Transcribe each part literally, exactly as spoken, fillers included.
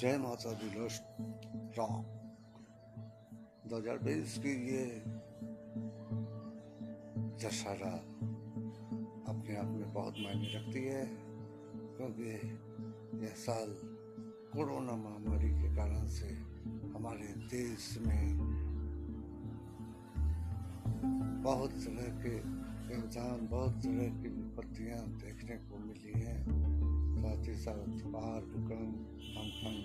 जय माता दी lust rock दो हजार बीस की ये दशहरा अपने आप में बहुत मायने रखती है, क्योंकि यह साल कोरोना महामारी के कारण से हमारे देश में बहुत तरह के व्यवधान, बहुत तरह की विपत्तियां देखने को मिली हैं। साथ ही साथ बाढ़, भूकंप, अम्फन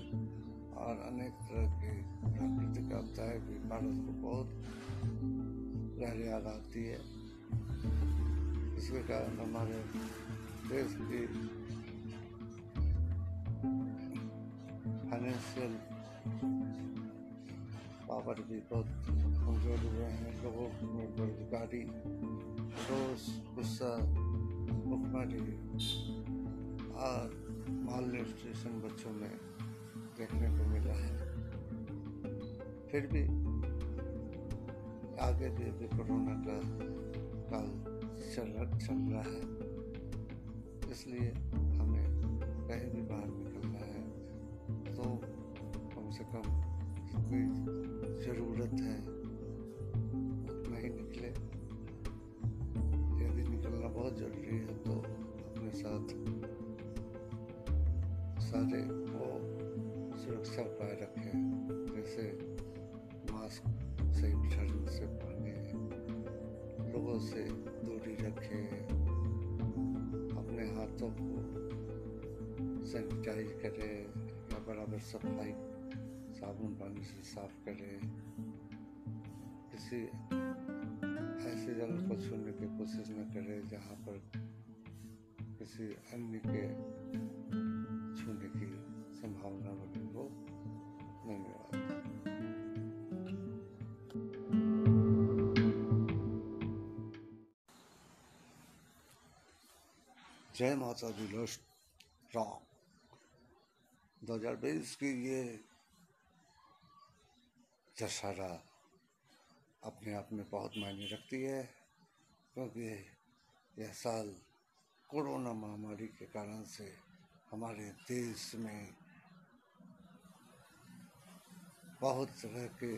और अनेक तरह के प्राकृतिक आपदाएं भी भारत को बहुत गहरे आती है। इसके कारण हमारे देश की फाइनेंशियल पावर भी बहुत कमजोर हुए हैं। लोगों में बेरोजगारी, रोष, गुस्सा, भुखमरी और माल न्यूट्रिशन बच्चों में देखने को मिला है। फिर भी आगे भी अभी कोरोना का काल चल चल रहा है, इसलिए हमें कहीं भी बाहर निकलना है तो कम से कम जितनी ज़रूरत है उतना ही निकले। यदि निकलना बहुत ज़रूरी है तो अपने साथ सारे वो सुरक्षा उपाय रखें, जैसे मास्क सही ढंग से पहने, लोगों से दूरी रखें, अपने हाथों को सैनिटाइज करें, बराबर सफाई साबुन पानी से साफ करें, किसी ऐसे जगह को छूने की कोशिश न करें जहाँ पर किसी अन्य के छूने की संभावना बनी हो। धन्यवाद। जय माता दी लस्ट रॉक दो हजार बीस की ये दशहरा अपने आप में बहुत मायने रखती है, क्योंकि यह साल कोरोना महामारी के कारण से हमारे देश में बहुत तरह के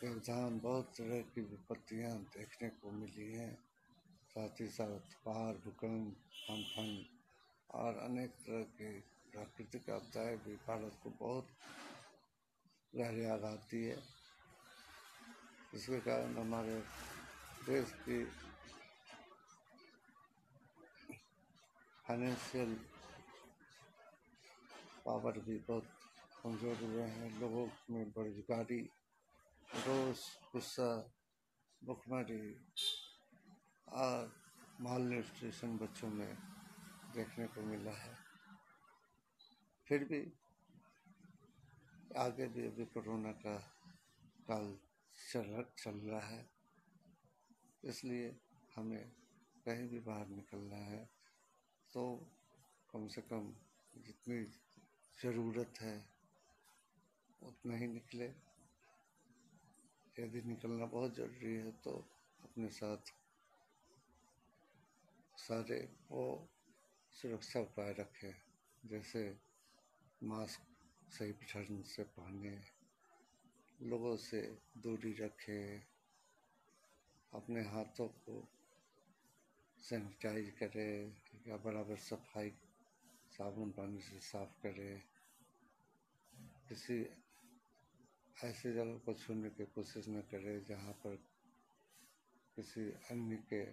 व्यवधान, बहुत तरह की विपत्तियां देखने को मिली हैं। साथ ही साथ बाढ़, भूकंप, अम्फन और अनेक तरह के प्राकृतिक आपदाएं भी भारत को बहुत गहरे आती है। इसके कारण हमारे देश की फाइनेंशियल पावर भी बहुत कमजोर हुए हैं। लोगों में बेरोजगारी, रोष, गुस्सा, भुखमरी और माल न्यूट्रिशन बच्चों में देखने को मिला है। फिर भी आगे भी अभी कोरोना का काल चल रहा है, इसलिए हमें कहीं भी बाहर निकलना है तो कम से कम जितनी ज़रूरत है उतना ही निकले। यदि निकलना बहुत ज़रूरी है तो अपने साथ सारे वो सुरक्षा उपाय रखें, जैसे मास्क सही ढंग से पहने, लोगों से दूरी रखें, अपने हाथों को सैनिटाइज करें या बराबर सफाई साबुन पानी से साफ करें, किसी ऐसे जगह को छूने की कोशिश न करें जहाँ पर किसी अन्य के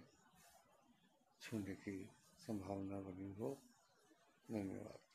छूने की संभावना बनी हो। धन्यवाद।